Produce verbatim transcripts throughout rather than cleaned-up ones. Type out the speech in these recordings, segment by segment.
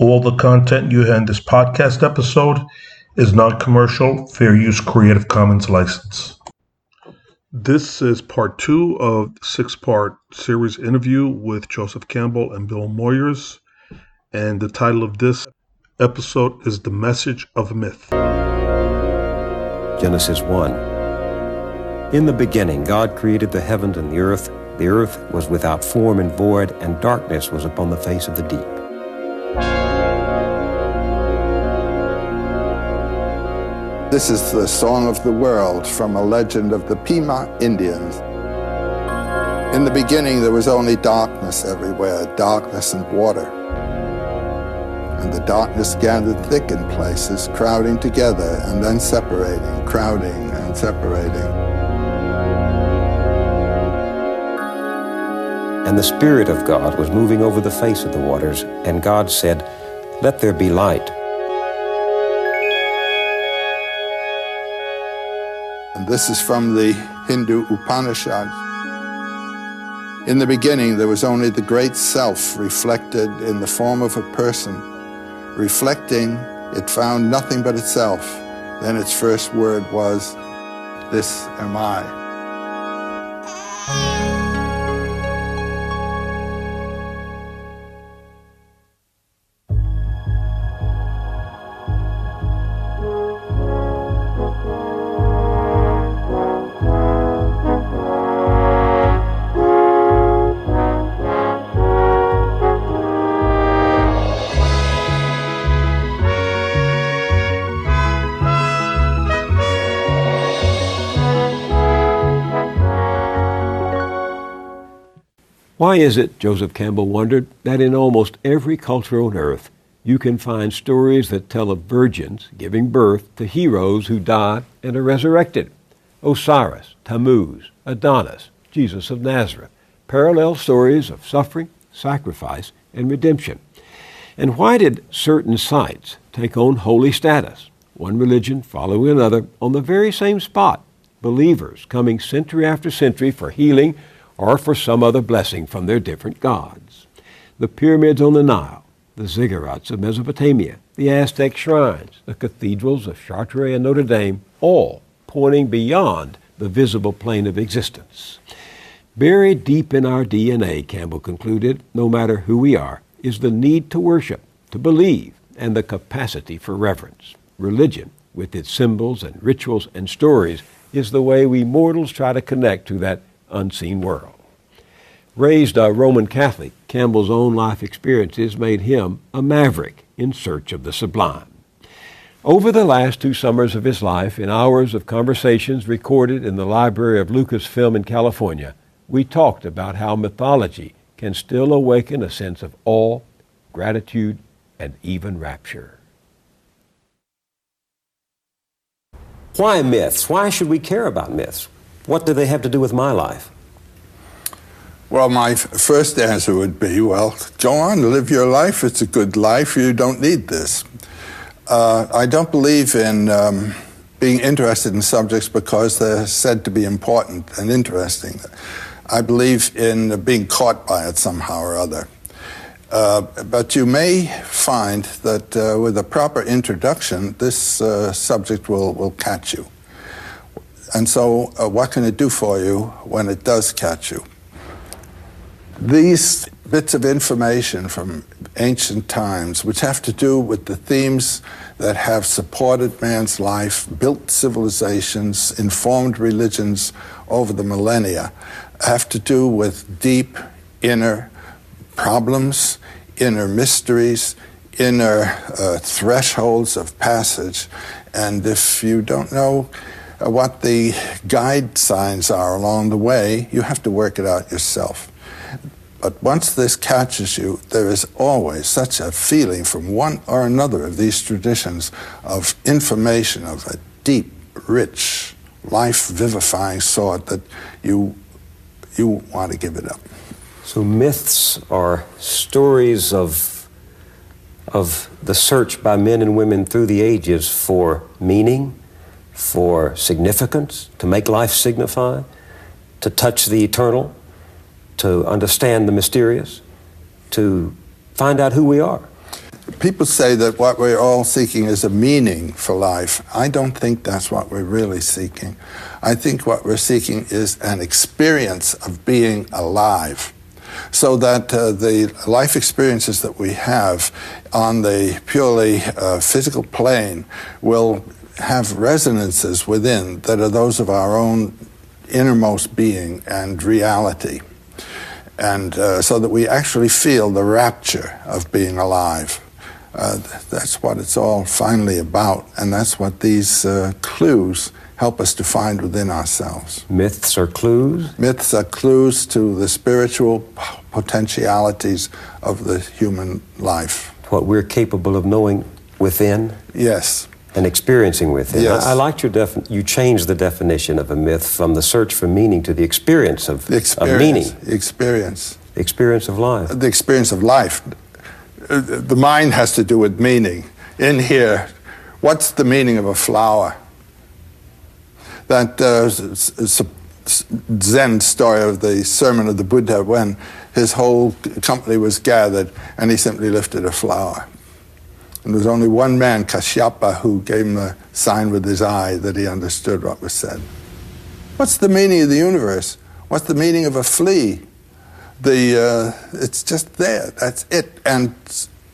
All the content you hear in this podcast episode is non-commercial, fair use, Creative Commons license. This is part two of the six-part series interview with Joseph Campbell and Bill Moyers, and the title of this episode is The Message of Myth. Genesis one. In the beginning, God created the heavens and the earth. The earth was without form and void, and darkness was upon the face of the deep. This is the Song of the World from a legend of the Pima Indians. In the beginning, there was only darkness everywhere, darkness and water. And the darkness gathered thick in places, crowding together and then separating, crowding and separating. And the Spirit of God was moving over the face of the waters, and God said, "Let there be light." This is from the Hindu Upanishads. In the beginning, there was only the great self reflected in the form of a person. Reflecting, it found nothing but itself. Then its first word was, "This am I." Why is it, Joseph Campbell wondered, that in almost every culture on earth you can find stories that tell of virgins giving birth to heroes who die and are resurrected? Osiris, Tammuz, Adonis, Jesus of Nazareth, parallel stories of suffering, sacrifice, and redemption. And why did certain sites take on holy status, one religion following another on the very same spot, believers coming century after century for healing, or for some other blessing from their different gods? The pyramids on the Nile, the ziggurats of Mesopotamia, the Aztec shrines, the cathedrals of Chartres and Notre Dame, all pointing beyond the visible plane of existence. Buried deep in our D N A, Campbell concluded, no matter who we are, is the need to worship, to believe, and the capacity for reverence. Religion, with its symbols and rituals and stories, is the way we mortals try to connect to that unseen world. Raised a Roman Catholic, Campbell's own life experiences made him a maverick in search of the sublime. Over the last two summers of his life, in hours of conversations recorded in the library of Lucasfilm in California, we talked about how mythology can still awaken a sense of awe, gratitude, and even rapture. Why myths? Why should we care about myths? What do they have to do with my life? Well, my f- first answer would be, well, go on, live your life. It's a good life. You don't need this. Uh, I don't believe in um, being interested in subjects because they're said to be important and interesting. I believe in being caught by it somehow or other. Uh, but you may find that uh, with a proper introduction, this uh, subject will, will catch you. And so, uh, what can it do for you when it does catch you? These bits of information from ancient times, which have to do with the themes that have supported man's life, built civilizations, informed religions over the millennia, have to do with deep inner problems, inner mysteries, inner uh, thresholds of passage. And if you don't know what the guide signs are along the way, you have to work it out yourself. But once this catches you, there is always such a feeling from one or another of these traditions of information of a deep, rich, life-vivifying sort that you you want to give it up. So myths are stories of of the search by men and women through the ages for meaning, for significance, to make life signify, to touch the eternal, to understand the mysterious, to find out who we are. People say that what we're all seeking is a meaning for life. I don't think that's what we're really seeking. I think what we're seeking is an experience of being alive, so that uh, the life experiences that we have on the purely uh, physical plane will have resonances within that are those of our own innermost being and reality, and uh, so that we actually feel the rapture of being alive. Uh, that's what it's all finally about, and that's what these uh, clues help us to find within ourselves. Myths are clues? Myths are clues to the spiritual potentialities of the human life. What we're capable of knowing within? Yes. And experiencing within. Yes. I, I liked your definition. You changed the definition of a myth from the search for meaning to the experience of, the experience, of meaning. Experience. The experience of life. The experience of life. The mind has to do with meaning. In here, what's the meaning of a flower? That uh, Zen story of the sermon of the Buddha, when his whole company was gathered and he simply lifted a flower. And there was only one man, Kashyapa, who gave him a sign with his eye that he understood what was said. What's the meaning of the universe? What's the meaning of a flea? The, uh, it's just there, that's it. And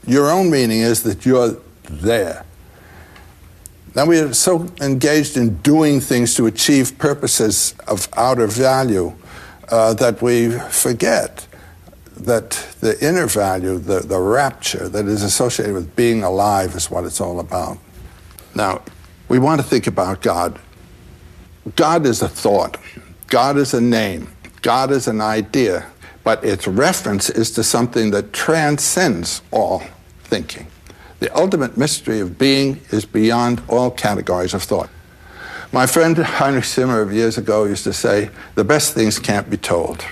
your own meaning is that you're there. Now we are so engaged in doing things to achieve purposes of outer value uh, that we forget that the inner value, the, the rapture that is associated with being alive is what it's all about. Now, we want to think about God. God is a thought. God is a name. God is an idea. But its reference is to something that transcends all thinking. The ultimate mystery of being is beyond all categories of thought. My friend Heinrich Simmer of years ago used to say, the best things can't be told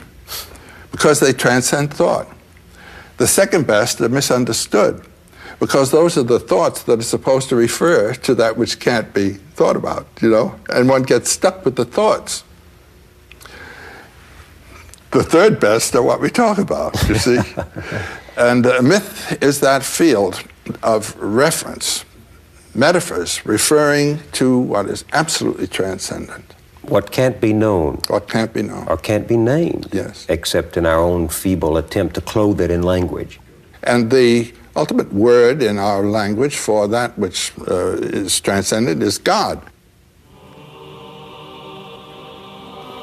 because they transcend thought. The second best are misunderstood because those are the thoughts that are supposed to refer to that which can't be thought about, you know, and one gets stuck with the thoughts. The third best are what we talk about, you see. And uh, myth is that field of reference, metaphors referring to what is absolutely transcendent. What can't be known. What can't be known. Or can't be named. Yes. Except in our own feeble attempt to clothe it in language. And the ultimate word in our language for that which uh, is transcendent is God.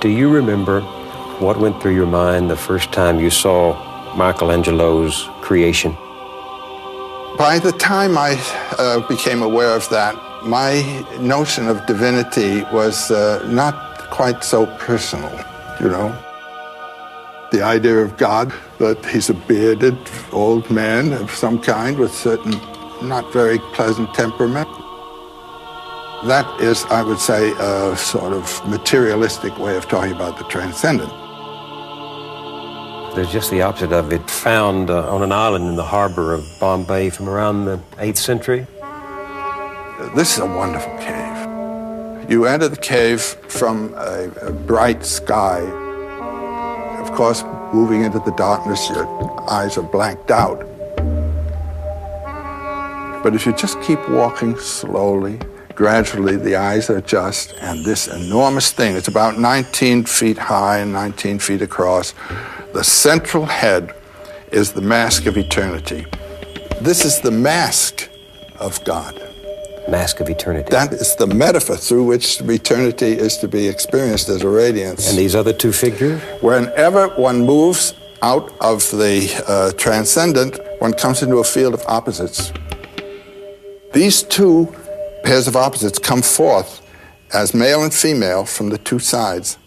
Do you remember what went through your mind the first time you saw Michelangelo's creation? By the time I uh, became aware of that, my notion of divinity was uh, not quite so personal, you know. The idea of God, that he's a bearded old man of some kind with certain not very pleasant temperament. That is, I would say, a sort of materialistic way of talking about the transcendent. There's just the opposite of it, found uh, on an island in the harbor of Bombay from around the eighth century. This is a wonderful cave. You enter the cave from a, a bright sky. Of course, moving into the darkness, your eyes are blanked out. But if you just keep walking slowly, gradually, the eyes are adjust, and this enormous thing, it's about nineteen feet high and nineteen feet across. The central head is the mask of eternity. This is the mask of God. Mask of eternity. That is the metaphor through which eternity is to be experienced as a radiance. And these other two figures? Whenever one moves out of the uh, transcendent, one comes into a field of opposites. These two pairs of opposites come forth as male and female from the two sides.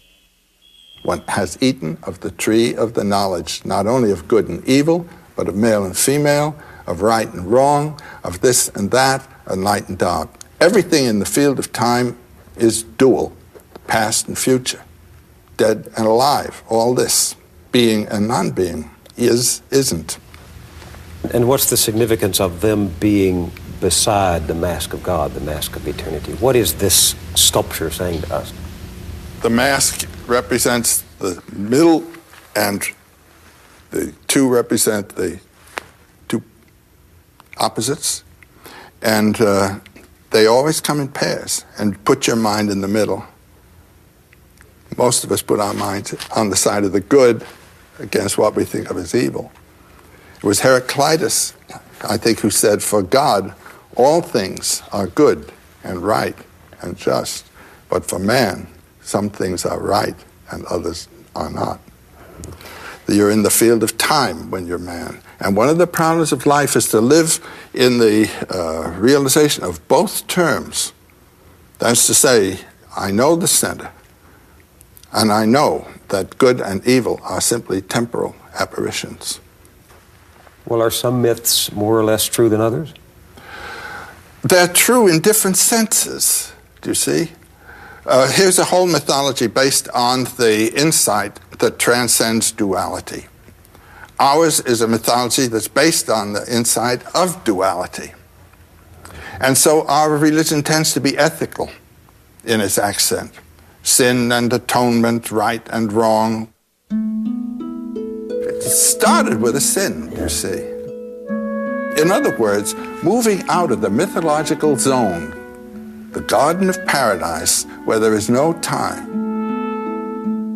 One has eaten of the tree of the knowledge, not only of good and evil, but of male and female, of right and wrong, of this and that, and light and dark. Everything in the field of time is dual, past and future, dead and alive, all this, being and non-being, is, isn't. And what's the significance of them being beside the mask of God, the mask of eternity? What is this sculpture saying to us? The mask represents the middle, and the two represent the two opposites, and uh, they always come in pairs, and put your mind in the middle. Most of us put our minds on the side of the good against what we think of as evil. It was Heraclitus, I think, who said, "For God, all things are good and right and just, but for man, some things are right and others are not." You're in the field of time when you're man. And one of the problems of life is to live in the uh, realization of both terms. That's to say, I know the center, and I know that good and evil are simply temporal apparitions. Well, are some myths more or less true than others? They're true in different senses, do you see? Uh, here's a whole mythology based on the insight that transcends duality. Ours is a mythology that's based on the insight of duality. And so our religion tends to be ethical in its accent. Sin and atonement, right and wrong. It started with a sin, you see. In other words, moving out of the mythological zone, the Garden of Paradise, where there is no time,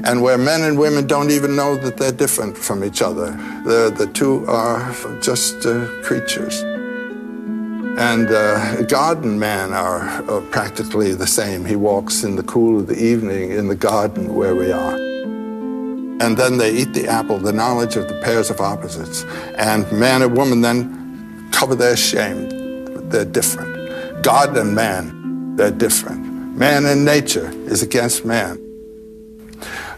and where men and women don't even know that they're different from each other. The, the two are just uh, creatures. And uh, God and man are, are practically the same. He walks in the cool of the evening in the garden where we are. And then they eat the apple, the knowledge of the pairs of opposites. And man and woman then cover their shame. They're different. God and man, they're different. Man and nature is against man.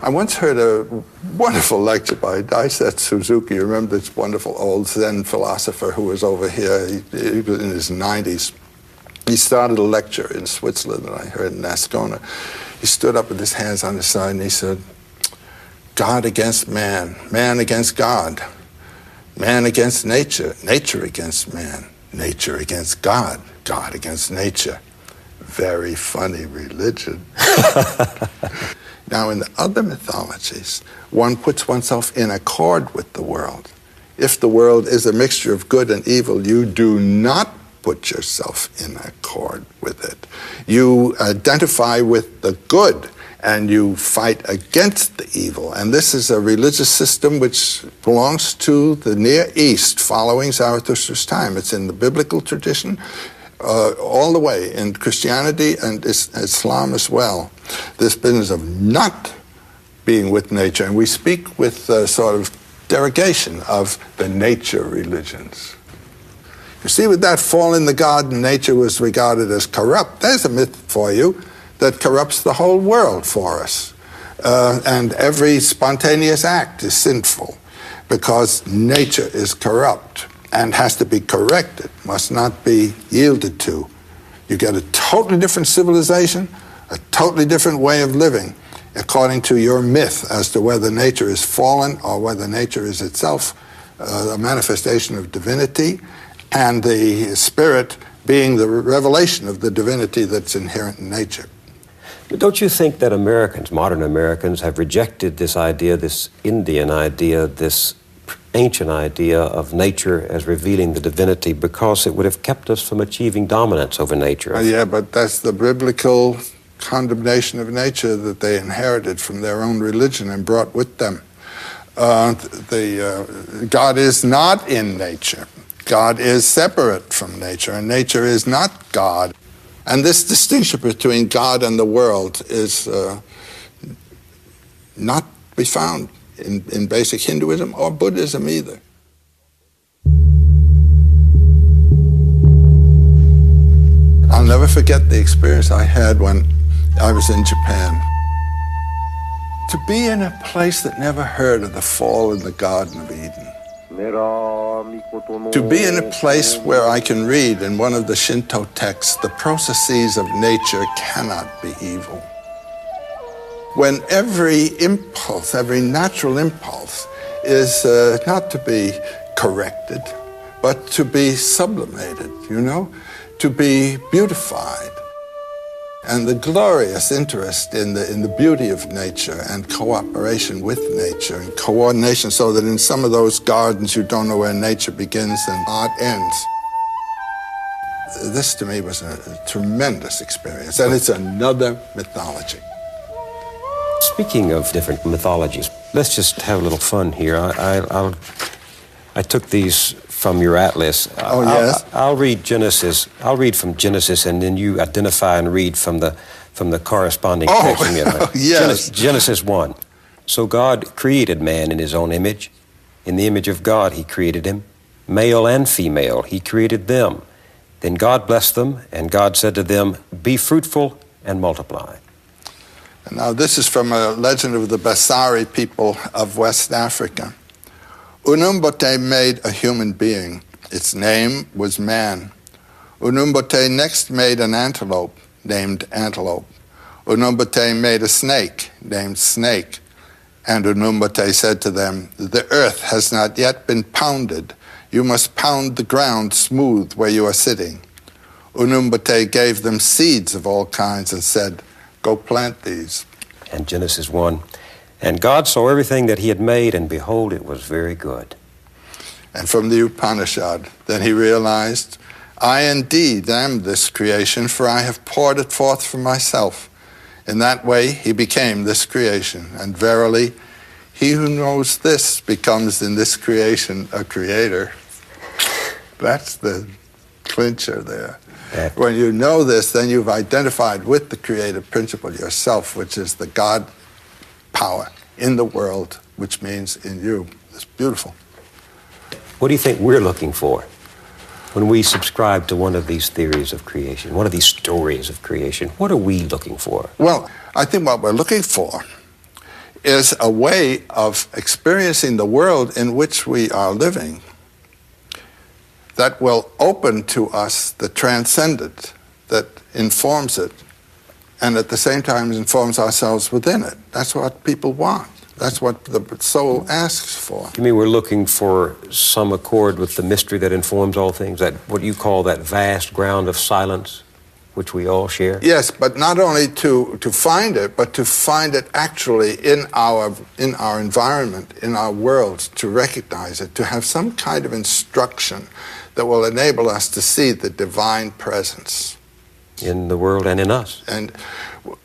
I once heard a wonderful lecture by Daisetsu Suzuki. You remember this wonderful old Zen philosopher who was over here? He, he was in his nineties. He started a lecture in Switzerland that I heard in Ascona. He stood up with his hands on his side and he said, "God against man, man against God, man against nature, nature against man, nature against God, God against nature. Very funny religion." Now, in the other mythologies, one puts oneself in accord with the world. If the world is a mixture of good and evil, you do not put yourself in accord with it. You identify with the good, and you fight against the evil. And this is a religious system which belongs to the Near East, following Zarathustra's time. It's in the biblical tradition. Uh, all the way in Christianity and is Islam as well, this business of not being with nature. And we speak with uh, sort of derogation of the nature religions. You see, with that fall in the garden, nature was regarded as corrupt. There's a myth for you that corrupts the whole world for us. Uh, and every spontaneous act is sinful because nature is corrupt and has to be corrected, must not be yielded to. You get a totally different civilization, a totally different way of living, according to your myth as to whether nature is fallen or whether nature is itself uh, a manifestation of divinity, and the spirit being the revelation of the divinity that's inherent in nature. But don't you think that Americans, modern Americans, have rejected this idea, this Indian idea, this ancient idea of nature as revealing the divinity, because it would have kept us from achieving dominance over nature? Uh, yeah, but that's the biblical condemnation of nature that they inherited from their own religion and brought with them. Uh, the uh, God is not in nature. God is separate from nature, and nature is not God. And this distinction between God and the world is uh, not to be found In, in basic Hinduism or Buddhism either. I'll never forget the experience I had when I was in Japan. To be in a place that never heard of the fall in the Garden of Eden. To be in a place where I can read in one of the Shinto texts, the processes of nature cannot be evil. When every impulse, every natural impulse, is uh, not to be corrected, but to be sublimated, you know, to be beautified. And the glorious interest in the, in the beauty of nature and cooperation with nature and coordination, so that in some of those gardens you don't know where nature begins and art ends. This to me was a, a tremendous experience, and it's another mythology. Speaking of different mythologies, let's just have a little fun here. I, I, I'll, I took these from your atlas. Oh, yes? I'll, I'll read Genesis. I'll read from Genesis, and then you identify and read from the from the corresponding oh, text. From your oh, yes. Genesis, Genesis one. So God created man in his own image. In the image of God he created him. Male and female he created them. Then God blessed them, and God said to them, "Be fruitful and multiply." Now this is from a legend of the Basari people of West Africa. Unumbote made a human being. Its name was man. Unumbote next made an antelope named Antelope. Unumbote made a snake named Snake. And Unumbote said to them, "The earth has not yet been pounded. You must pound the ground smooth where you are sitting." Unumbote gave them seeds of all kinds and said, "Go plant these." And Genesis one, and God saw everything that he had made, and behold, it was very good. And from the Upanishad, then he realized, "I indeed am this creation, for I have poured it forth for myself." In that way, he became this creation, and verily, he who knows this becomes in this creation a creator. That's the clincher there. That. When you know this, then you've identified with the creative principle yourself, which is the God power in the world, which means in you. It's beautiful. What do you think we're looking for when we subscribe to one of these theories of creation, one of these stories of creation? What are we looking for? Well, I think what we're looking for is a way of experiencing the world in which we are living that will open to us the transcendent, that informs it, and at the same time informs ourselves within it. That's what people want. That's what the soul asks for. You mean we're looking for some accord with the mystery that informs all things, that what you call that vast ground of silence, which we all share? Yes, but not only to, to find it, but to find it actually in our, in our environment, in our world, to recognize it, to have some kind of instruction that will enable us to see the divine presence. In the world and in us. And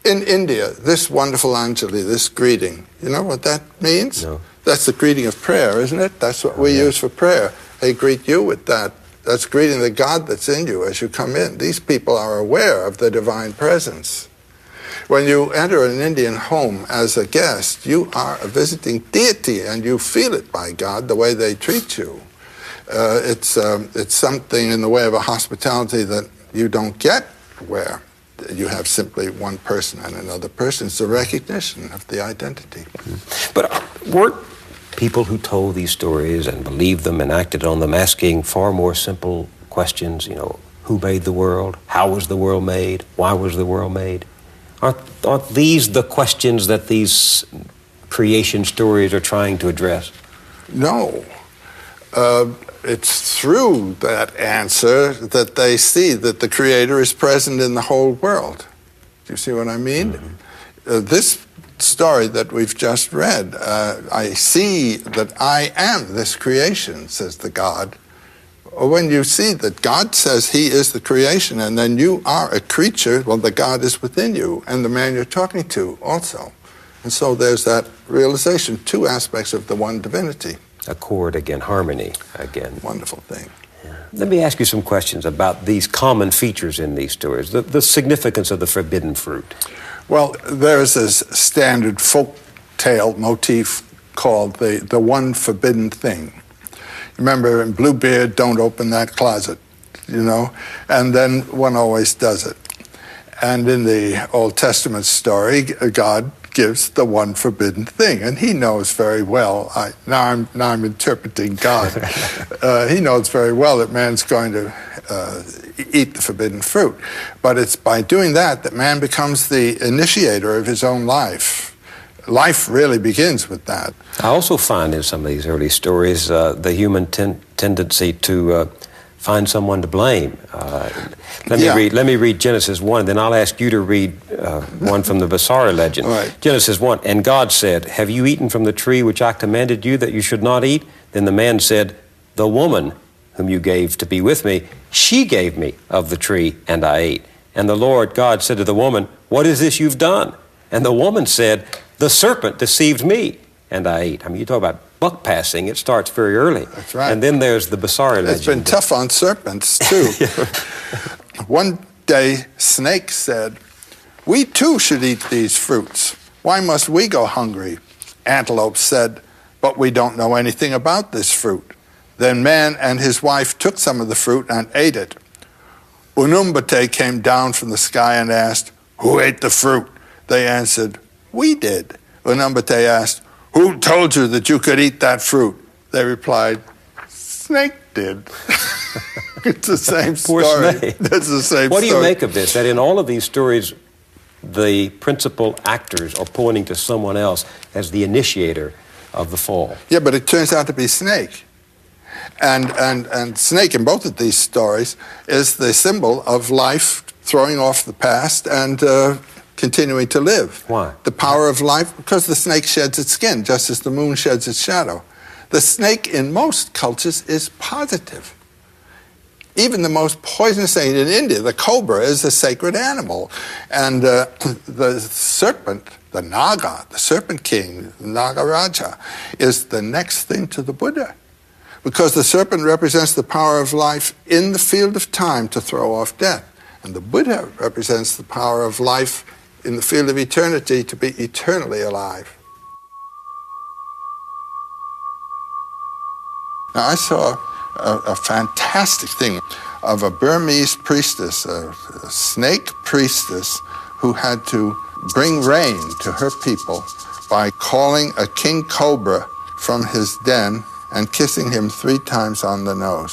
in India, this wonderful Anjali, this greeting, you know what that means? No. That's the greeting of prayer, isn't it? That's what oh, we yeah. use for prayer. They greet you with that. That's greeting the God that's in you as you come in. These people are aware of the divine presence. When you enter an Indian home as a guest, you are a visiting deity, and you feel it by God, the way they treat you. Uh, it's, um, it's something in the way of a hospitality that you don't get where you have simply one person and another person. It's a recognition of the identity. Mm-hmm. But weren't people who told these stories and believed them and acted on them asking far more simple questions, you know, who made the world? How was the world made? Why was the world made? Aren't, aren't these the questions that these creation stories are trying to address? No. Uh, It's through that answer that they see that the Creator is present in the whole world. Do you see what I mean? Mm-hmm. Uh, this story that we've just read, uh, I see that I am this creation, says the God. When you see that God says He is the creation and then you are a creature, well, the God is within you and the man you're talking to also. And so there's that realization, two aspects of the one divinity. Accord again, harmony again. Wonderful thing. Yeah. Let me ask you some questions about these common features in these stories, the, the significance of the forbidden fruit. Well, there's this standard folk tale motif called the, the one forbidden thing. Remember in Bluebeard, don't open that closet, you know? And then one always does it. And in the Old Testament story, God gives the one forbidden thing, and he knows very well. I, now I'm now I'm interpreting God. uh, he knows very well that man's going to uh, eat the forbidden fruit, but it's by doing that that man becomes the initiator of his own life. Life really begins with that. I also find in some of these early stories uh, the human ten- tendency to uh, find someone to blame. Uh, let me yeah. read. Let me read Genesis one, then I'll ask you to read uh, one from the Basari legend. Right. Genesis one, and God said, "Have you eaten from the tree which I commanded you that you should not eat?" Then the man said, "The woman whom you gave to be with me, she gave me of the tree, and I ate. And the Lord God said to the woman, what is this you've done? And the woman said, the serpent deceived me, and I ate. I mean, you talk about buck passing, it starts very early. That's right. And then there's the Basari legend. It's been tough on serpents, too. One day, Snake said, we too should eat these fruits. Why must we go hungry? Antelope said, but we don't know anything about this fruit. Then man and his wife took some of the fruit and ate it. Unumbote came down from the sky and asked, who ate the fruit? They answered, we did. Unumbote asked, who told you that you could eat that fruit? They replied, Snake did. It's the same story. That's the same what story. What do you make of this, that in all of these stories, the principal actors are pointing to someone else as the initiator of the fall? Yeah, but it turns out to be Snake. And, and, and Snake, in both of these stories, is the symbol of life throwing off the past and uh, continuing to live. Why? The power of life, because the snake sheds its skin, just as the moon sheds its shadow. The snake, in most cultures, is positive. Even the most poisonous thing in India, the cobra, is a sacred animal. And uh, the serpent, the Naga, the serpent king, Nagaraja, is the next thing to the Buddha. Because the serpent represents the power of life in the field of time to throw off death. And the Buddha represents the power of life in the field of eternity to be eternally alive. Now, I saw a, a fantastic thing of a Burmese priestess, a, a snake priestess, who had to bring rain to her people by calling a king cobra from his den and kissing him three times on the nose.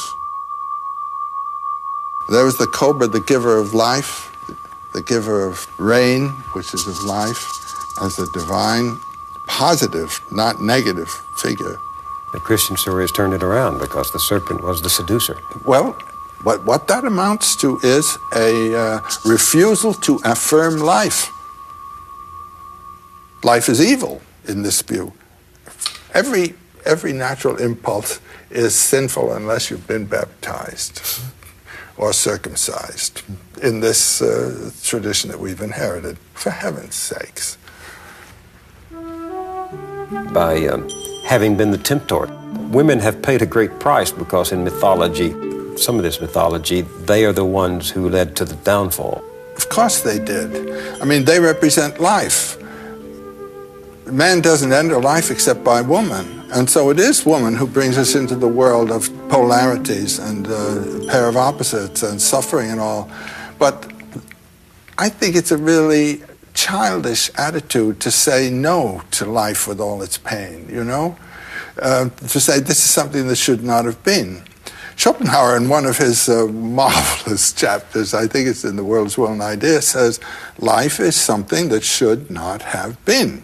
There was the cobra, the giver of life, the giver of rain, which is of life, as a divine, positive, not negative figure. The Christian story has turned it around because the serpent was the seducer. Well, what, what that amounts to is a uh, refusal to affirm life. Life is evil in this view. Every, every natural impulse is sinful unless you've been baptized or circumcised in this uh, tradition that we've inherited, for heaven's sakes. By um, having been the temptor, women have paid a great price because in mythology, some of this mythology, they are the ones who led to the downfall. Of course they did. I mean, they represent life. Man doesn't enter life except by woman. And so it is woman who brings us into the world of polarities and uh, a pair of opposites and suffering and all. But I think it's a really childish attitude to say no to life with all its pain, you know? Uh, to say this is something that should not have been. Schopenhauer, in one of his uh, marvelous chapters, I think it's in The World's Will and Idea, says life is something that should not have been.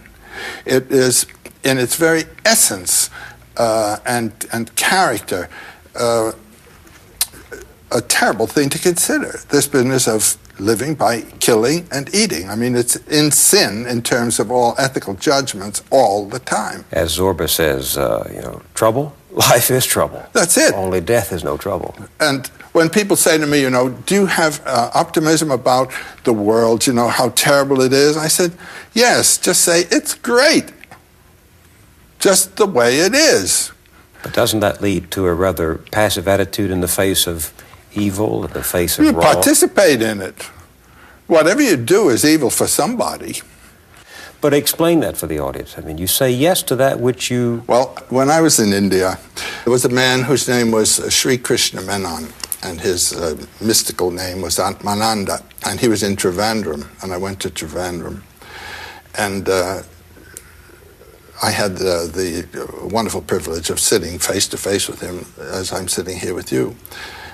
It is, in its very essence uh, and, and character, uh, a terrible thing to consider, this business of living by killing and eating. I mean, it's in sin in terms of all ethical judgments all the time. As Zorba says, uh, you know, trouble? Life is trouble. That's it. Only death is no trouble. And when people say to me, you know, do you have uh, optimism about the world, you know, how terrible it is? I said, yes, just say, it's great. Just the way it is. But doesn't that lead to a rather passive attitude in the face of evil, in the face of wrong? You participate in it. Whatever you do is evil for somebody. But explain that for the audience. I mean, you say yes to that which you... Well, when I was in India, there was a man whose name was Sri Krishna Menon, and his uh, mystical name was Atmananda, and he was in Trivandrum, and I went to Trivandrum. And... Uh, I had uh, the wonderful privilege of sitting face-to-face with him as I'm sitting here with you.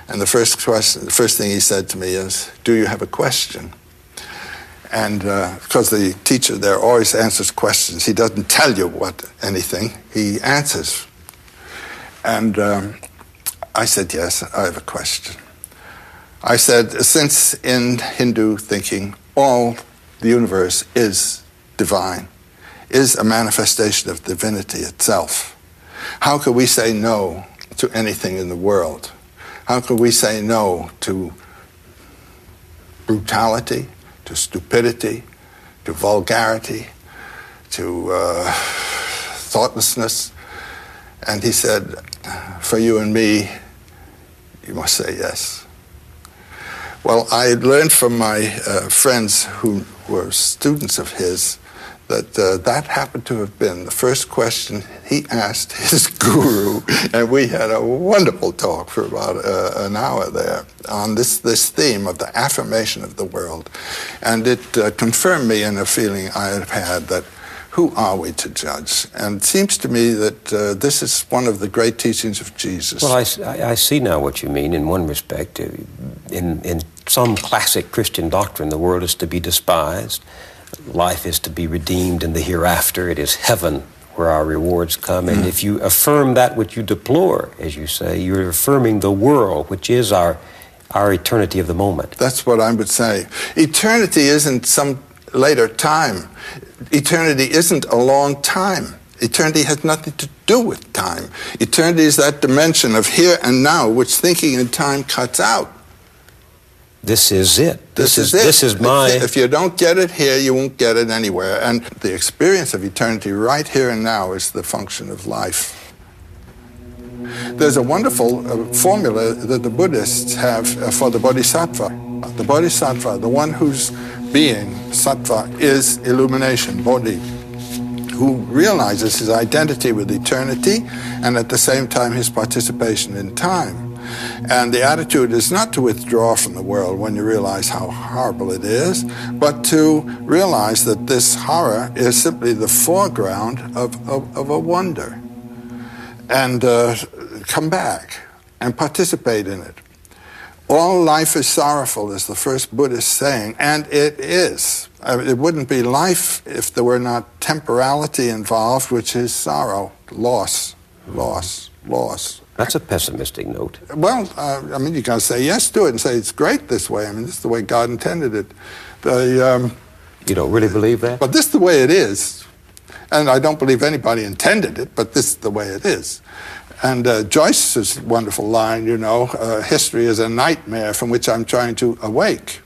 And the first question, the first thing he said to me is, do you have a question? And because uh, the teacher there always answers questions. He doesn't tell you what anything. He answers. And um, I said, yes, I have a question. I said, since in Hindu thinking, all the universe is divine, is a manifestation of divinity itself. How could we say no to anything in the world? How could we say no to brutality, to stupidity, to vulgarity, to uh, thoughtlessness? And he said, for you and me, you must say yes. Well, I had learned from my uh, friends who were students of his that uh, that happened to have been the first question he asked his guru, and we had a wonderful talk for about uh, an hour there on this, this theme of the affirmation of the world. And it uh, confirmed me in a feeling I had had that who are we to judge? And it seems to me that uh, this is one of the great teachings of Jesus. Well, I, I see now what you mean in one respect. In, in some classic Christian doctrine, the world is to be despised. Life is to be redeemed in the hereafter. It is heaven where our rewards come. And mm. if you affirm that which you deplore, as you say, you're affirming the world, which is our, our eternity of the moment. That's what I would say. Eternity isn't some later time. Eternity isn't a long time. Eternity has nothing to do with time. Eternity is that dimension of here and now which thinking and time cuts out. This is it. This, this is, is it. This is my... If you don't get it here, you won't get it anywhere. And the experience of eternity right here and now is the function of life. There's a wonderful uh, formula that the Buddhists have uh, for the bodhisattva. The bodhisattva, the one who's being, sattva, is illumination, bodhi, who realizes his identity with eternity and at the same time his participation in time. And the attitude is not to withdraw from the world when you realize how horrible it is, but to realize that this horror is simply the foreground of, of, of a wonder. And uh, come back and participate in it. All life is sorrowful, is the first Buddhist saying, and it is. I mean, it wouldn't be life if there were not temporality involved, which is sorrow, loss, loss, loss. That's a pessimistic note. Well, uh, I mean, you gotta say yes to it and say it's great this way. I mean, this is the way God intended it. The, um, you don't really believe that? But this is the way it is. And I don't believe anybody intended it, but this is the way it is. And uh, Joyce's wonderful line, you know, uh, history is a nightmare from which I'm trying to awake.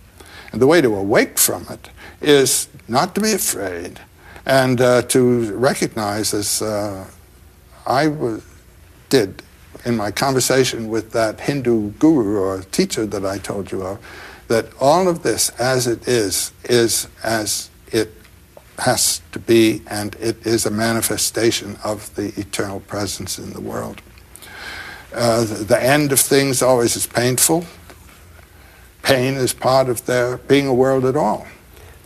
And the way to awake from it is not to be afraid and uh, to recognize, as uh, I w did in my conversation with that Hindu guru or teacher that I told you of, that all of this as it is, is as it has to be, and it is a manifestation of the eternal presence in the world. Uh, the, the end of things always is painful. Pain is part of there being a world at all.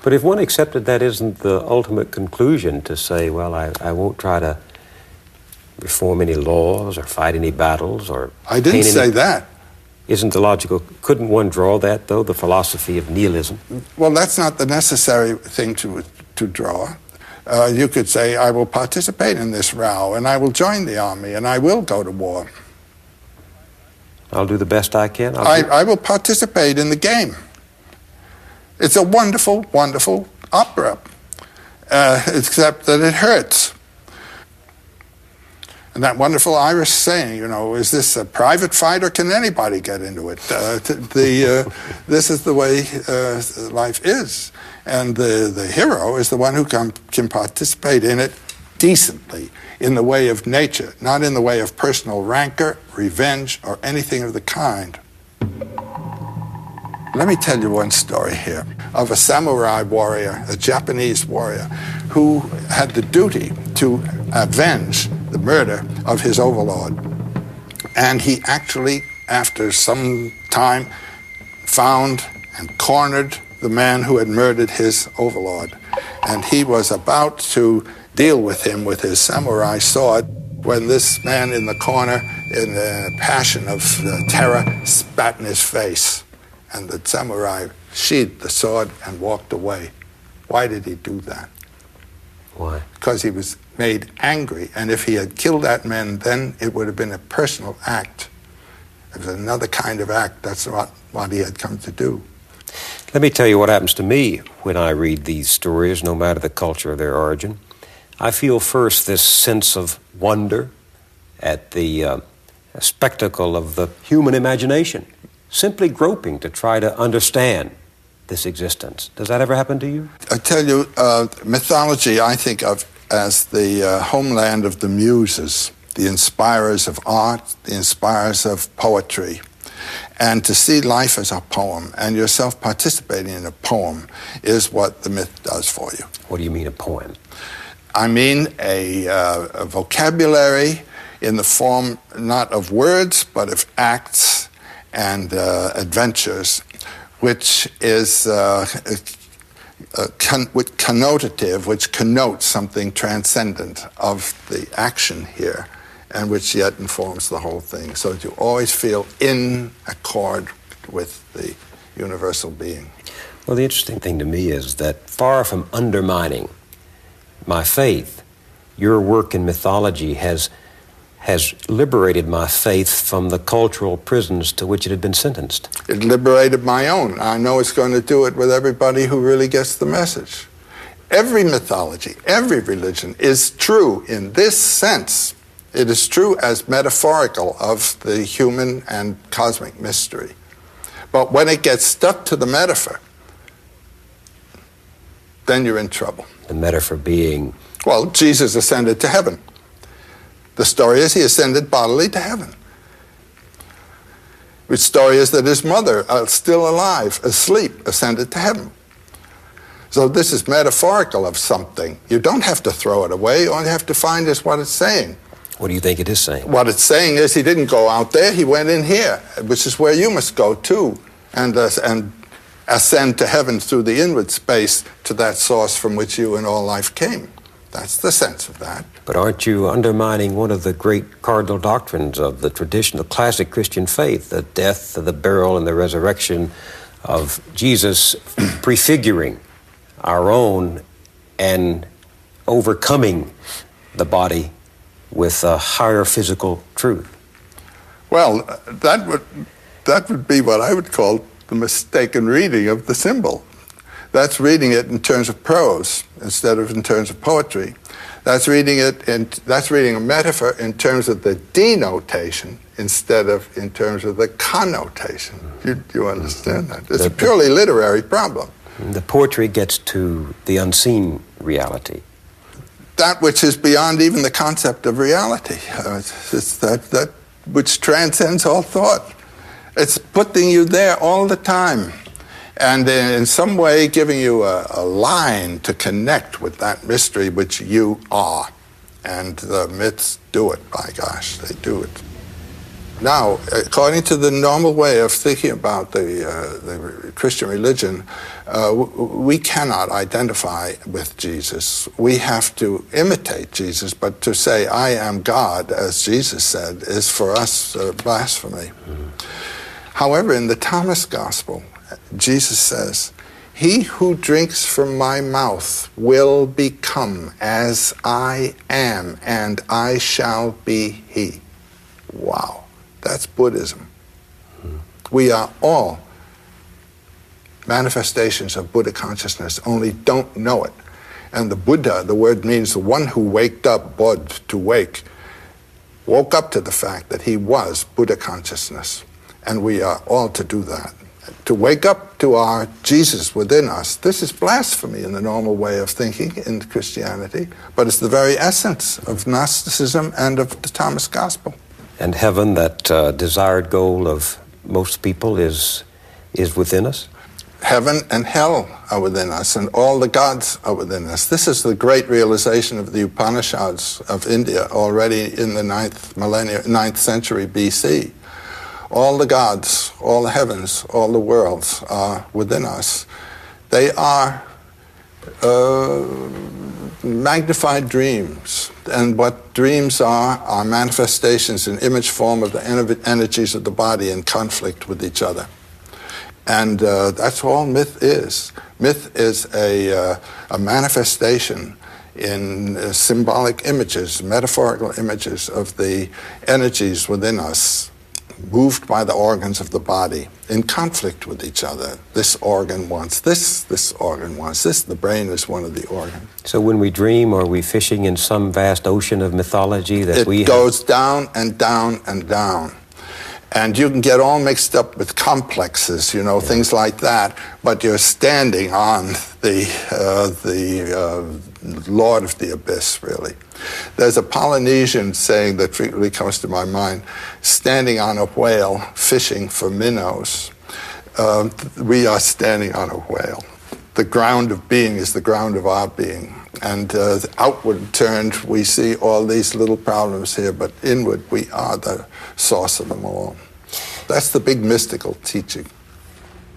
But if one accepted that, isn't the ultimate conclusion to say, well, I, I won't try to reform any laws or fight any battles or... I didn't say that. Isn't the logical... Couldn't one draw that, though, the philosophy of nihilism? Well, that's not the necessary thing to... to draw. Uh, you could say, I will participate in this row, and I will join the army, and I will go to war. I'll do the best I can. I, I will participate in the game. It's a wonderful, wonderful opera, uh, except that it hurts. And that wonderful Irish saying, you know, is this a private fight or can anybody get into it? Uh, the, uh, this is the way uh, life is. And the, the hero is the one who can, can participate in it decently, in the way of nature, not in the way of personal rancor, revenge, or anything of the kind. Let me tell you one story here of a samurai warrior, a Japanese warrior, who had the duty to avenge the murder of his overlord. And he actually, after some time, found and cornered the man who had murdered his overlord. And he was about to deal with him with his samurai sword when this man in the corner, in a passion of terror, spat in his face. And the samurai sheathed the sword and walked away. Why did he do that? Why? Because he was made angry, and if he had killed that man, then it would have been a personal act. It was another kind of act. That's not what he had come to do. Let me tell you what happens to me when I read these stories, no matter the culture of their origin. I feel first this sense of wonder at the uh, a spectacle of the human imagination, simply groping to try to understand this existence. Does that ever happen to you? I tell you, uh, mythology I think of as the uh, homeland of the muses, the inspirers of art, the inspirers of poetry. And to see life as a poem and yourself participating in a poem is what the myth does for you. What do you mean a poem? I mean a, uh, a vocabulary in the form not of words but of acts and uh, adventures, which is uh, uh, con with connotative, which connotes something transcendent of the action here, and which yet informs the whole thing, so that you always feel in accord with the universal being. Well, the interesting thing to me is that far from undermining my faith, your work in mythology has, has liberated my faith from the cultural prisons to which it had been sentenced. It liberated my own. I know it's going to do it with everybody who really gets the message. Every mythology, every religion is true in this sense. It is true as metaphorical of the human and cosmic mystery. But when it gets stuck to the metaphor, then you're in trouble. The metaphor being? Well, Jesus ascended to heaven. The story is he ascended bodily to heaven. The story is that his mother, uh, still alive, asleep, ascended to heaven. So this is metaphorical of something. You don't have to throw it away. All you have to find is what it's saying. What do you think it is saying? What it's saying is he didn't go out there, he went in here, which is where you must go too, and, uh, and ascend to heaven through the inward space to that source from which you and all life came. That's the sense of that. But aren't you undermining one of the great cardinal doctrines of the tradition, the classic Christian faith, the death, the burial, and the resurrection of Jesus, prefiguring our own and overcoming the body with a higher physical truth? Well, that would, that would be what I would call the mistaken reading of the symbol. That's reading it in terms of prose instead of in terms of poetry. That's reading it in, that's reading a metaphor in terms of the denotation instead of in terms of the connotation. You, you understand that? It's a purely literary problem. The poetry gets to the unseen reality. That which is beyond even the concept of reality. Uh, it's, it's that, that which transcends all thought. It's putting you there all the time and in, in some way giving you a, a line to connect with that mystery which you are. And the myths do it, by gosh, they do it. Now, according to the normal way of thinking about the, uh, the Christian religion, uh, we cannot identify with Jesus. We have to imitate Jesus, but to say, I am God, as Jesus said, is for us uh, blasphemy. Mm-hmm. However, in the Thomas Gospel, Jesus says, he who drinks from my mouth will become as I am, and I shall be he. Wow. That's Buddhism. We are all manifestations of Buddha consciousness, only don't know it. And the Buddha, the word means the one who waked up, bod, to wake, woke up to the fact that he was Buddha consciousness. And we are all to do that. To wake up to our Jesus within us, this is blasphemy in the normal way of thinking in Christianity, but it's the very essence of Gnosticism and of the Thomas Gospel. And heaven, that uh, desired goal of most people, is is within us? Heaven and hell are within us, and all the gods are within us. This is the great realization of the Upanishads of India already in the ninth millennia, ninth century B C. All the gods, all the heavens, all the worlds are within us. They are uh, magnified dreams. And what dreams are, are manifestations in image form of the ener energies of the body in conflict with each other. And uh, that's all myth is. Myth is a, uh, a manifestation in uh, symbolic images, metaphorical images of the energies within us moved by the organs of the body in conflict with each other. This organ wants this, this organ wants this. The brain is one of the organs. So when we dream, are we fishing in some vast ocean of mythology that it we It goes have? down and down and down. And you can get all mixed up with complexes, you know, yeah. things like that, but you're standing on the, uh, the uh, Lord of the Abyss, really. There's a Polynesian saying that frequently comes to my mind, standing on a whale, fishing for minnows. Uh, we are standing on a whale. The ground of being is the ground of our being. And uh, outward turned, we see all these little problems here, but inward, we are the source of them all. That's the big mystical teaching.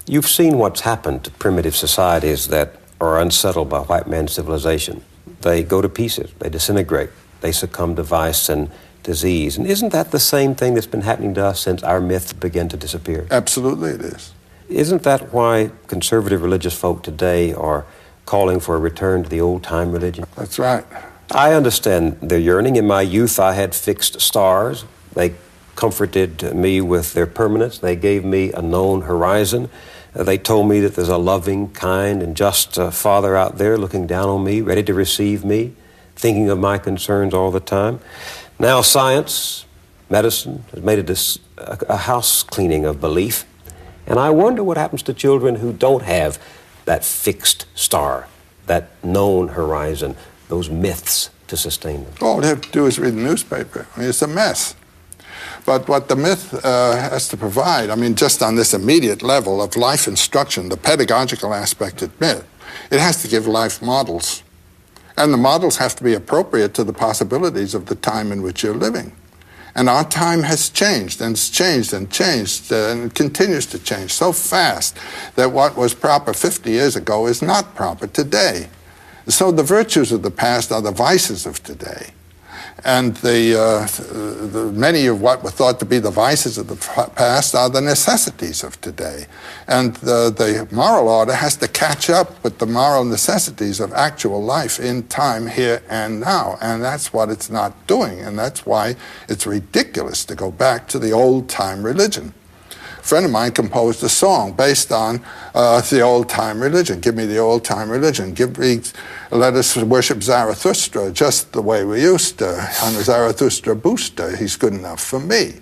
You've seen what's happened to primitive societies that are unsettled by white man's civilization. They go to pieces, they disintegrate, they succumb to vice and disease. And isn't that the same thing that's been happening to us since our myths began to disappear? Absolutely it is. Isn't that why conservative religious folk today are calling for a return to the old-time religion? That's right. I understand their yearning. In my youth, I had fixed stars. They comforted me with their permanence. They gave me a known horizon. Uh, they told me that there's a loving, kind, and just uh, Father out there looking down on me, ready to receive me, thinking of my concerns all the time. Now science, medicine, has made it a, a house cleaning of belief. And I wonder what happens to children who don't have that fixed star, that known horizon, those myths to sustain them. All they have to do is read the newspaper. I mean, it's a mess. But what the myth uh, has to provide, I mean, just on this immediate level of life instruction, the pedagogical aspect of myth, it has to give life models. And the models have to be appropriate to the possibilities of the time in which you're living. And our time has changed, and it's changed, and changed, and continues to change so fast that what was proper fifty years ago is not proper today. So the virtues of the past are the vices of today. And the, uh, the, many of what were thought to be the vices of the past are the necessities of today. And the, the moral order has to catch up with the moral necessities of actual life in time, here and now. And that's what it's not doing. And that's why it's ridiculous to go back to the old-time religion. A friend of mine composed a song based on uh, the old-time religion. Give me the old-time religion. Give me... Let us worship Zarathustra just the way we used to. I'm a Zarathustra booster. He's good enough for me.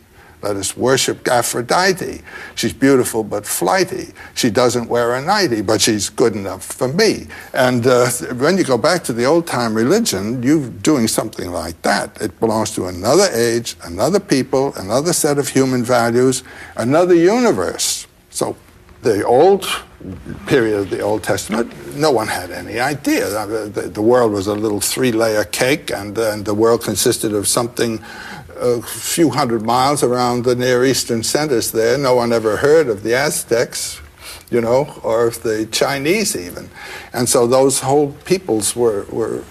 Let us worship Aphrodite. She's beautiful but flighty. She doesn't wear a nightie, but she's good enough for me. And uh, when you go back to the old-time religion, you're doing something like that. It belongs to another age, another people, another set of human values, another universe. So the old period of the Old Testament, no one had any idea. The, the world was a little three-layer cake, and, and the world consisted of something a few hundred miles around the Near Eastern centers there. No one ever heard of the Aztecs, you know, or of the Chinese even. And so those whole peoples were, were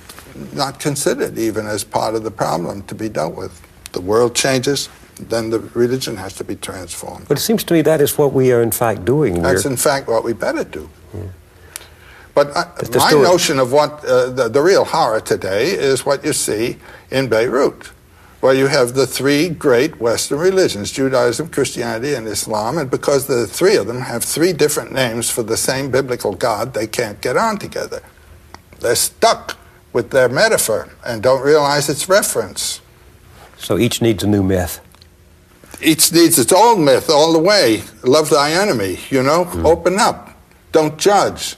not considered even as part of the problem to be dealt with. The world changes, then the religion has to be transformed. But it seems to me that is what we are in fact doing. That's We're... in fact what we better do. Yeah. But, I, but my story... notion of what uh, the, the real horror today is what you see in Beirut, where you have the three great Western religions, Judaism, Christianity, and Islam, and because the three of them have three different names for the same biblical God, they can't get on together. They're stuck with their metaphor and don't realize its reference. So each needs a new myth. Each needs its own myth all the way. Love thy enemy, you know? Mm. Open up. Don't judge.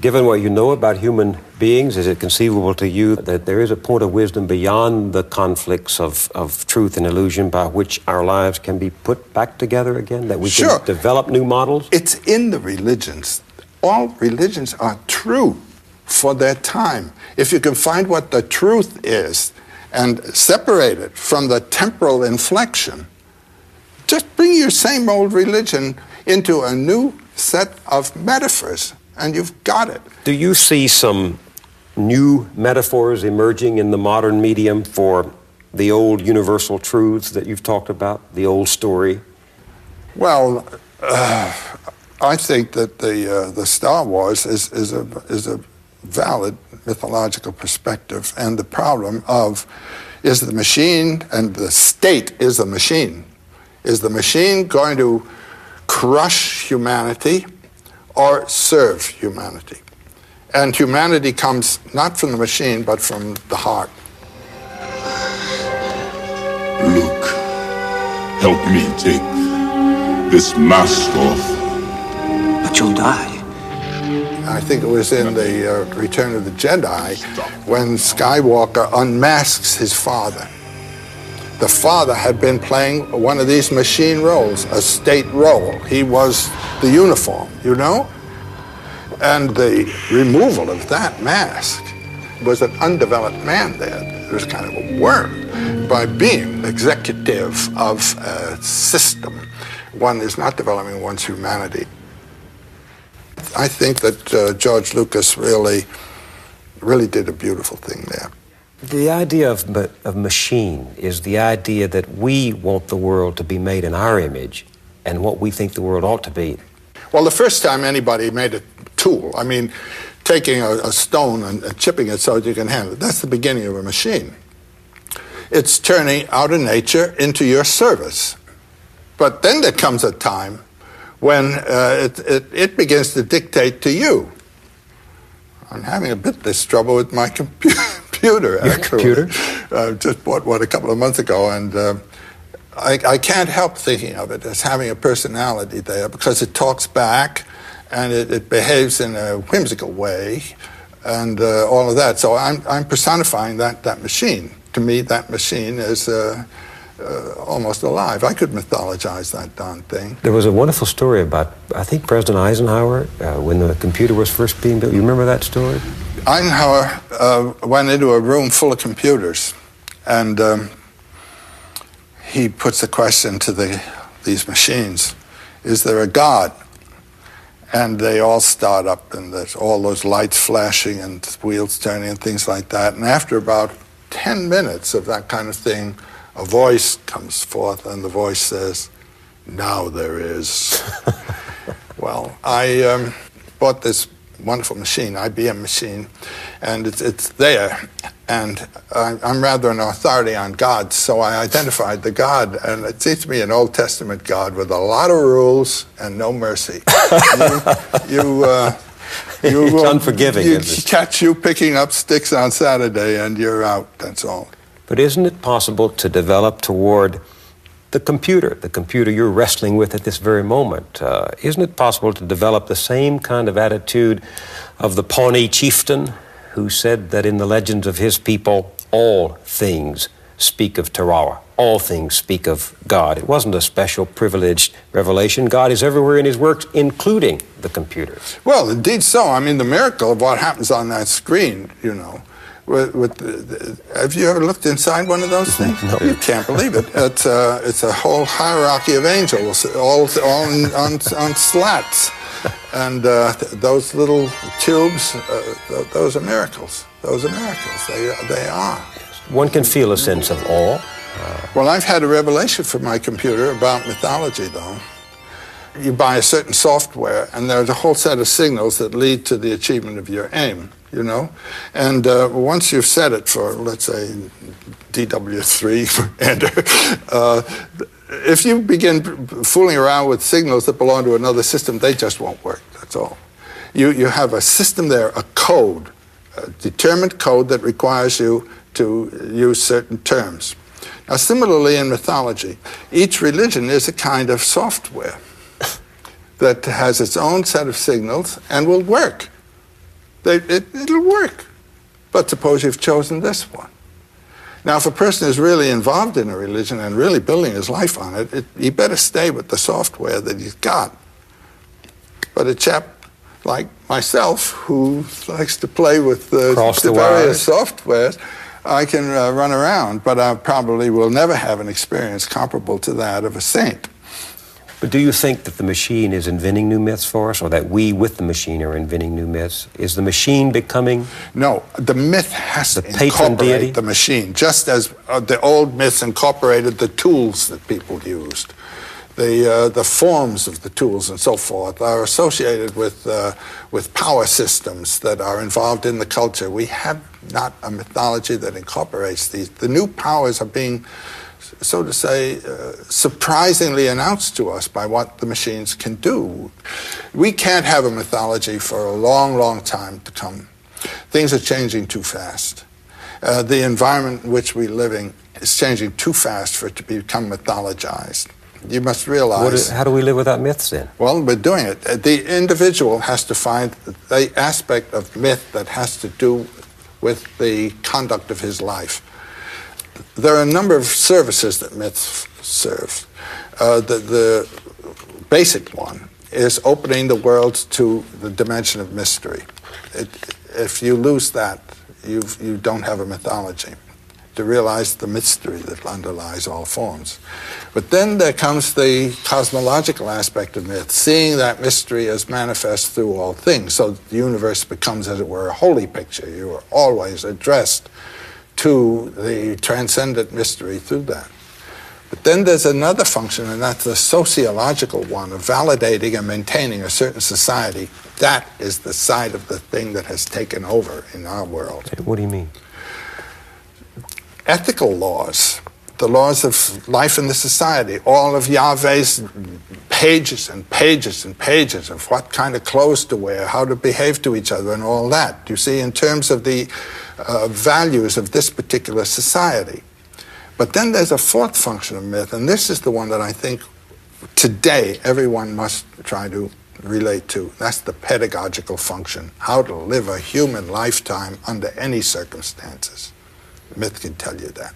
Given what you know about human beings, is it conceivable to you that there is a point of wisdom beyond the conflicts of, of truth and illusion by which our lives can be put back together again, that we sure. can develop new models? It's in the religions. All religions are true for their time. If you can find what the truth is and separate it from the temporal inflection, just bring your same old religion into a new set of metaphors, and you've got it. Do you see some new metaphors emerging in the modern medium for the old universal truths that you've talked about, the old story? Well, uh, I think that the uh, the Star Wars is is a is a valid mythological perspective, and the problem of is the machine, and the state is the machine. Is the machine going to crush humanity or serve humanity? And humanity comes not from the machine, but from the heart. Luke, help me take this mask off. But you'll die. I think it was in the uh, Return of the Jedi when Skywalker unmasks his father. The father had been playing one of these machine roles, a state role. He was the uniform, you know? And the removal of that mask was an undeveloped man there. There was kind of a worm. By being executive of a system, one is not developing one's humanity. I think that uh, George Lucas really, really did a beautiful thing there. The idea of, ma of machine is the idea that we want the world to be made in our image and what we think the world ought to be. Well, the first time anybody made a tool, I mean, taking a, a stone and, and chipping it so that you can handle it, that's the beginning of a machine. It's turning outer nature into your service. But then there comes a time when uh, it, it, it begins to dictate to you. I'm having a bit this trouble with my computer, computer actually. Computer? Uh, just bought one a couple of months ago, and uh, I, I can't help thinking of it as having a personality there, because it talks back, and it, it behaves in a whimsical way, and uh, all of that. So I'm, I'm personifying that, that machine. To me, that machine is... Uh, Uh, almost alive. I could mythologize that darn thing. There was a wonderful story about, I think, President Eisenhower, uh, when the computer was first being built. You remember that story? Eisenhower uh, went into a room full of computers, and um, he puts a question to the, these machines. Is there a God? And they all start up, and there's all those lights flashing and wheels turning and things like that. And after about ten minutes of that kind of thing, a voice comes forth, and the voice says, "Now there is." Well, I um, bought this wonderful machine, I B M machine, and it's, it's there. And I, I'm rather an authority on gods, so I identified the God. And it seems to me an Old Testament God with a lot of rules and no mercy. you... you uh, you, it's unforgiving. You catch you picking up sticks on Saturday, and you're out, that's all. But isn't it possible to develop toward the computer, the computer you're wrestling with at this very moment? Uh, isn't it possible to develop the same kind of attitude of the Pawnee chieftain who said that in the legends of his people, all things speak of Tarawa, all things speak of God? It wasn't a special privileged revelation. God is everywhere in his works, including the computer. Well, indeed so. I mean, the miracle of what happens on that screen, you know, With, with the, have you ever looked inside one of those things? No. You can't believe it. It's a, it's a whole hierarchy of angels, all, all on, on, on slats. And uh, th those little tubes, uh, th those are miracles. Those are miracles. They, they are. One can feel a sense of awe. Well, I've had a revelation from my computer about mythology, though. You buy a certain software, and there's a whole set of signals that lead to the achievement of your aim, you know? And uh, once you've set it for, let's say, D W three, enter, uh, if you begin fooling around with signals that belong to another system, they just won't work, that's all. You, you have a system there, a code, a determined code that requires you to use certain terms. Now, similarly in mythology, each religion is a kind of software that has its own set of signals and will work. They, it, it'll work. But suppose you've chosen this one. Now, if a person is really involved in a religion and really building his life on it, it he better stay with the software that he's got. But a chap like myself, who likes to play with the, the various softwares, I can uh, run around, but I probably will never have an experience comparable to that of a saint. But do you think that the machine is inventing new myths for us, or that we with the machine are inventing new myths? Is the machine becoming... No, the myth has to incorporate the machine, just as uh, the old myths incorporated the tools that people used. The, uh, the forms of the tools and so forth are associated with, uh, with power systems that are involved in the culture. We have not a mythology that incorporates these. The new powers are being so to say, uh, surprisingly announced to us by what the machines can do. We can't have a mythology for a long, long time to come. Things are changing too fast. Uh, the environment in which we're living is changing too fast for it to become mythologized. You must realize... What is, how do we live without myths then? Well, we're doing it. The individual has to find the aspect of myth that has to do with the conduct of his life. There are a number of services that myths serve. Uh, the, the basic one is opening the world to the dimension of mystery. It, if you lose that, you've, you don't have a mythology, to realize the mystery that underlies all forms. But then there comes the cosmological aspect of myth, seeing that mystery as manifest through all things, so that the universe becomes, as it were, a holy picture. You are always addressed to the transcendent mystery through that. But then there's another function, and that's the sociological one, of validating and maintaining a certain society. That is the side of the thing that has taken over in our world. What do you mean? Ethical laws, the laws of life in the society, all of Yahweh's pages and pages and pages of what kind of clothes to wear, how to behave to each other and all that. You see, in terms of the uh, values of this particular society. But then there's a fourth function of myth, and this is the one that I think today everyone must try to relate to. That's the pedagogical function, how to live a human lifetime under any circumstances. Myth can tell you that.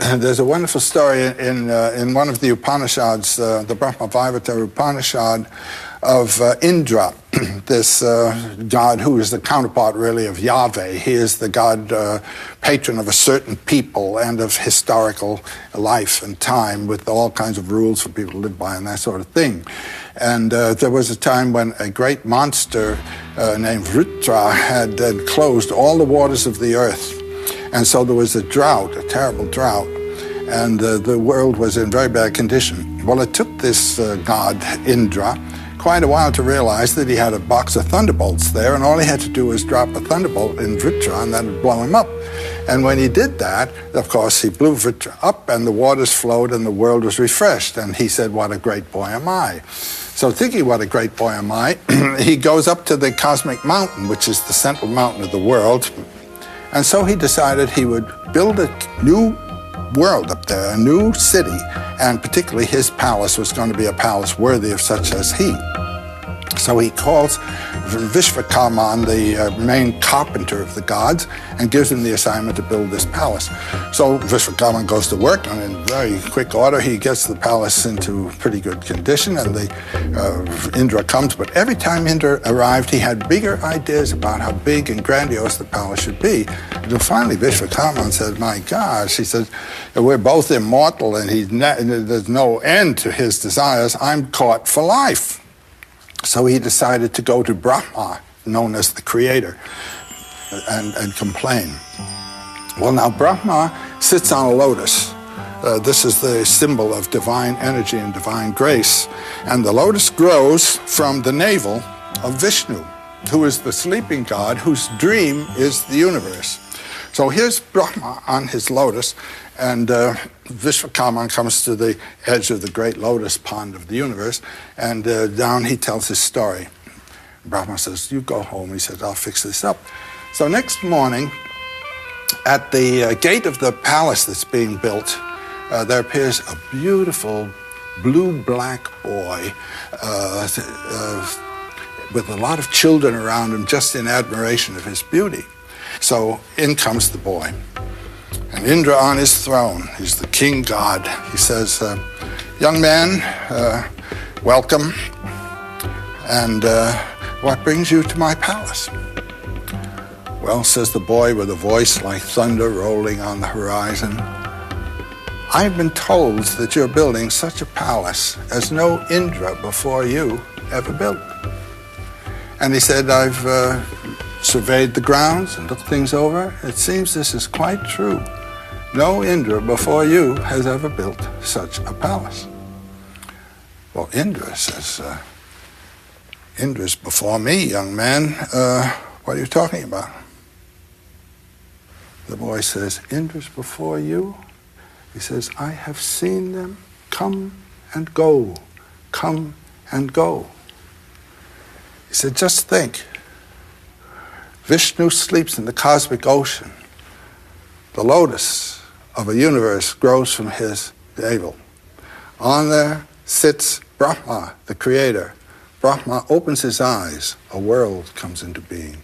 And there's a wonderful story in uh, in one of the Upanishads, uh, the Brahmavivarta Upanishad, of uh, Indra, this uh, god who is the counterpart really of Yahweh. He is the god uh, patron of a certain people and of historical life and time, with all kinds of rules for people to live by and that sort of thing. And uh, there was a time when a great monster uh, named Vritra had uh, closed all the waters of the earth. And so there was a drought, a terrible drought, and uh, the world was in very bad condition. Well, it took this uh, god, Indra, quite a while to realize that he had a box of thunderbolts there, and all he had to do was drop a thunderbolt in Vritra, and that would blow him up. And when he did that, of course, he blew Vritra up, and the waters flowed, and the world was refreshed. And he said, "What a great boy am I." So thinking, what a great boy am I, he goes up to the cosmic mountain, which is the central mountain of the world. And so he decided he would build a new world up there, a new city, and particularly his palace was going to be a palace worthy of such as he. So he calls Vishvakarman, the main carpenter of the gods, and gives him the assignment to build this palace. So Vishvakarman goes to work, and in very quick order, he gets the palace into pretty good condition, and the uh, Indra comes. But every time Indra arrived, he had bigger ideas about how big and grandiose the palace should be. And finally, Vishvakarman said, "My gosh," he said, "we're both immortal, and he's not, there's no end to his desires. I'm caught for life." So he decided to go to Brahma, known as the creator, and, and complain. Well, now Brahma sits on a lotus. Uh, this is the symbol of divine energy and divine grace. And the lotus grows from the navel of Vishnu, who is the sleeping god, whose dream is the universe. So here's Brahma on his lotus, and uh, Vishvakarman comes to the edge of the great lotus pond of the universe, and uh, down he tells his story. Brahma says, "You go home." He says, "I'll fix this up." So next morning, at the uh, gate of the palace that's being built, uh, there appears a beautiful blue-black boy uh, uh, with a lot of children around him, just in admiration of his beauty. So in comes the boy. And Indra on his throne, he's the king god. He says, uh, "Young man, uh, welcome. And uh, what brings you to my palace?" "Well," says the boy with a voice like thunder rolling on the horizon, "I've been told that you're building such a palace as no Indra before you ever built." And he said, "I've uh, surveyed the grounds and looked things over. It seems this is quite true. No Indra before you has ever built such a palace." Well, Indra says, uh, "Indra's before me, young man. Uh, what are you talking about?" The boy says, "Indra's before you? He says, I have seen them come and go, come and go. He said, just think. Vishnu sleeps in the cosmic ocean. The lotus of a universe grows from his navel. On there sits Brahma, the creator. Brahma opens his eyes, a world comes into being.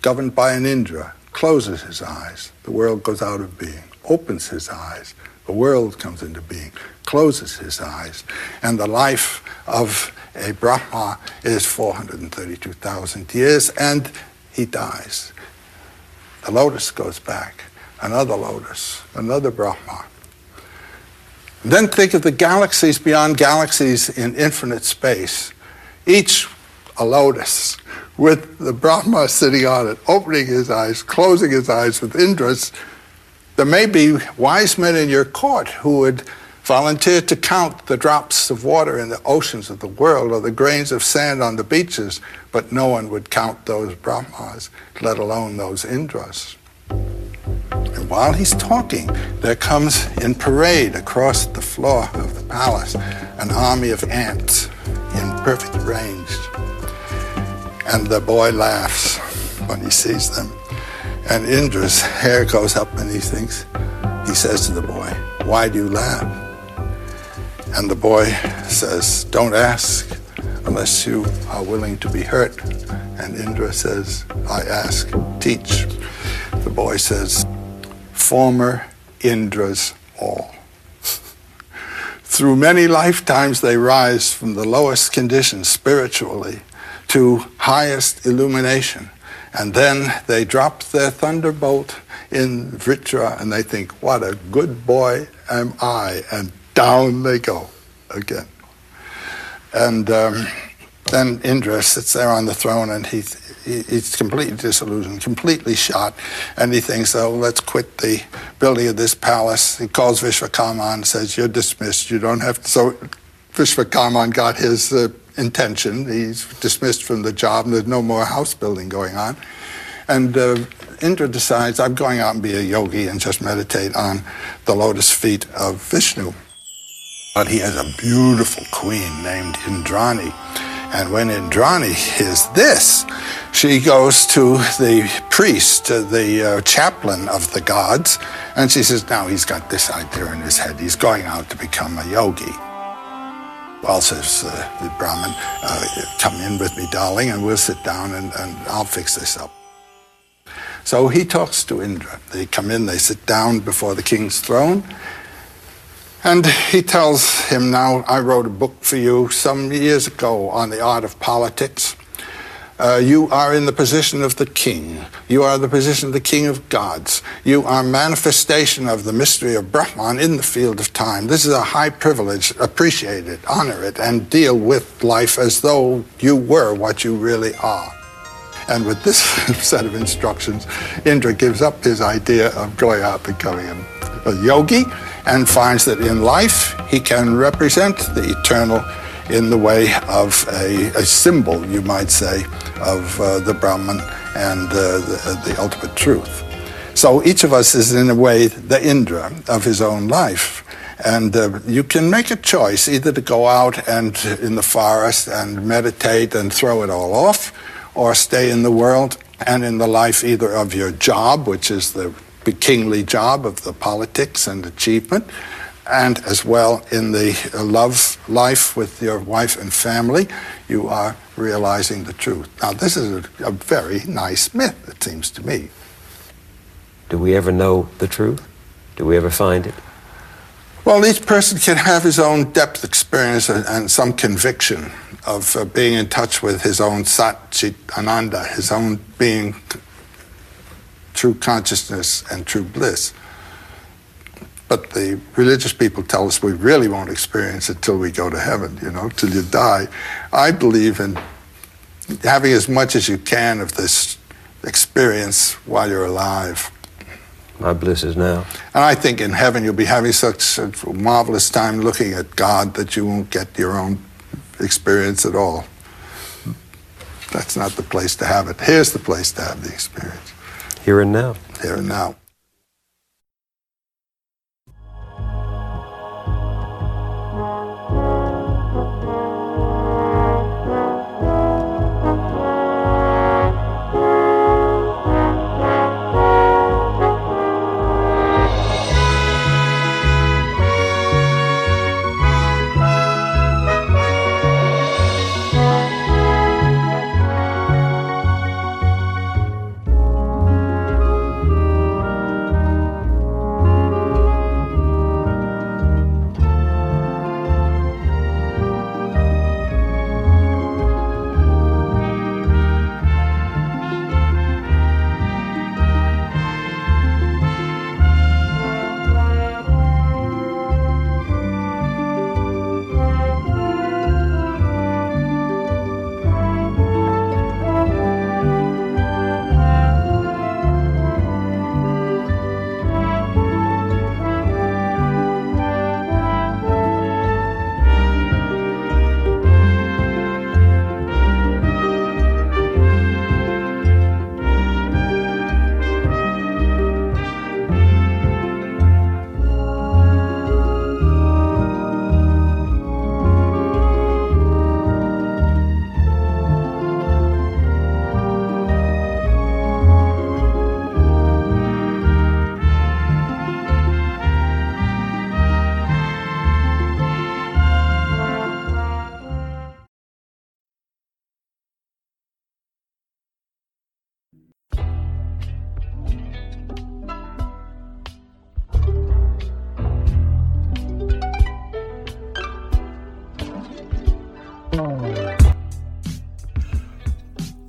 Governed by an Indra, closes his eyes, the world goes out of being. Opens his eyes, the world comes into being. Closes his eyes, and the life of a Brahma is four hundred thirty-two thousand years, and he dies. The lotus goes back, another lotus, another Brahma. And then think of the galaxies beyond galaxies in infinite space, each a lotus, with the Brahma sitting on it, opening his eyes, closing his eyes with Indras. There may be wise men in your court who would volunteer to count the drops of water in the oceans of the world or the grains of sand on the beaches, but no one would count those Brahmas, let alone those Indras. And while he's talking, there comes in parade across the floor of the palace an army of ants in perfect range. And the boy laughs when he sees them. And Indra's hair goes up and he thinks, he says to the boy, why do you laugh? And the boy says, don't ask unless you are willing to be hurt. And Indra says, I ask, teach. The boy says, former Indras all. Through many lifetimes they rise from the lowest condition spiritually to highest illumination. And then they drop their thunderbolt in Vritra and they think, what a good boy am I, and down they go again. And um, then Indra sits there on the throne and he, he he's completely disillusioned, completely shot, and he thinks, oh, let's quit the building of this palace. He calls Vishvakarman and says, you're dismissed, you don't have to. So Vishvakarman got his uh, intention. He's dismissed from the job and there's no more house building going on. And uh, Indra decides, I'm going out and be a yogi and just meditate on the lotus feet of Vishnu. But he has a beautiful queen named Indrani. And when Indrani hears this, she goes to the priest, the uh, chaplain of the gods, and she says, now he's got this idea in his head. He's going out to become a yogi. Well, says uh, the Brahmin, uh, come in with me, darling, and we'll sit down and, and I'll fix this up. So he talks to Indra. They come in, they sit down before the king's throne, and he tells him, now, I wrote a book for you some years ago on the art of politics. Uh, you are in the position of the king. You are the position of the king of gods. You are manifestation of the mystery of Brahman in the field of time. This is a high privilege. Appreciate it, honor it, and deal with life as though you were what you really are. And with this set of instructions, Indra gives up his idea of going out becoming a, a yogi and finds that in life he can represent the eternal in the way of a, a symbol, you might say, of uh, the Brahman and uh, the, the ultimate truth. So each of us is, in a way, the Indra of his own life. And uh, you can make a choice, either to go out and in the forest and meditate and throw it all off, or stay in the world and in the life either of your job, which is the kingly job of the politics and achievement, and as well in the love life with your wife and family, you are realizing the truth. Now, this is a, a very nice myth, it seems to me. Do we ever know the truth? Do we ever find it? Well, each person can have his own depth experience and, and some conviction of uh, being in touch with his own Sat Chit Ananda, his own being, true consciousness and true bliss. But the religious people tell us we really won't experience it till we go to heaven, you know, till you die. I believe in having as much as you can of this experience while you're alive. My bliss is now. And I think in heaven you'll be having such a marvelous time looking at God that you won't get your own experience at all. That's not the place to have it. Here's the place to have the experience. Here and now. Here and now.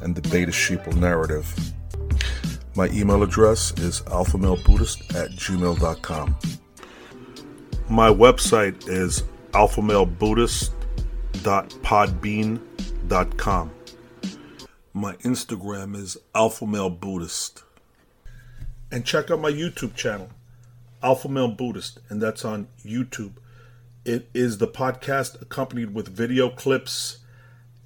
and the beta sheeple narrative. My email address is alphamalebuddhist at gmail dot com. My website is alphamalebuddhist dot podbean dot com. My Instagram is alphamalebuddhist. And check out my YouTube channel, Alpha Male Buddhist, and that's on YouTube. It is the podcast accompanied with video clips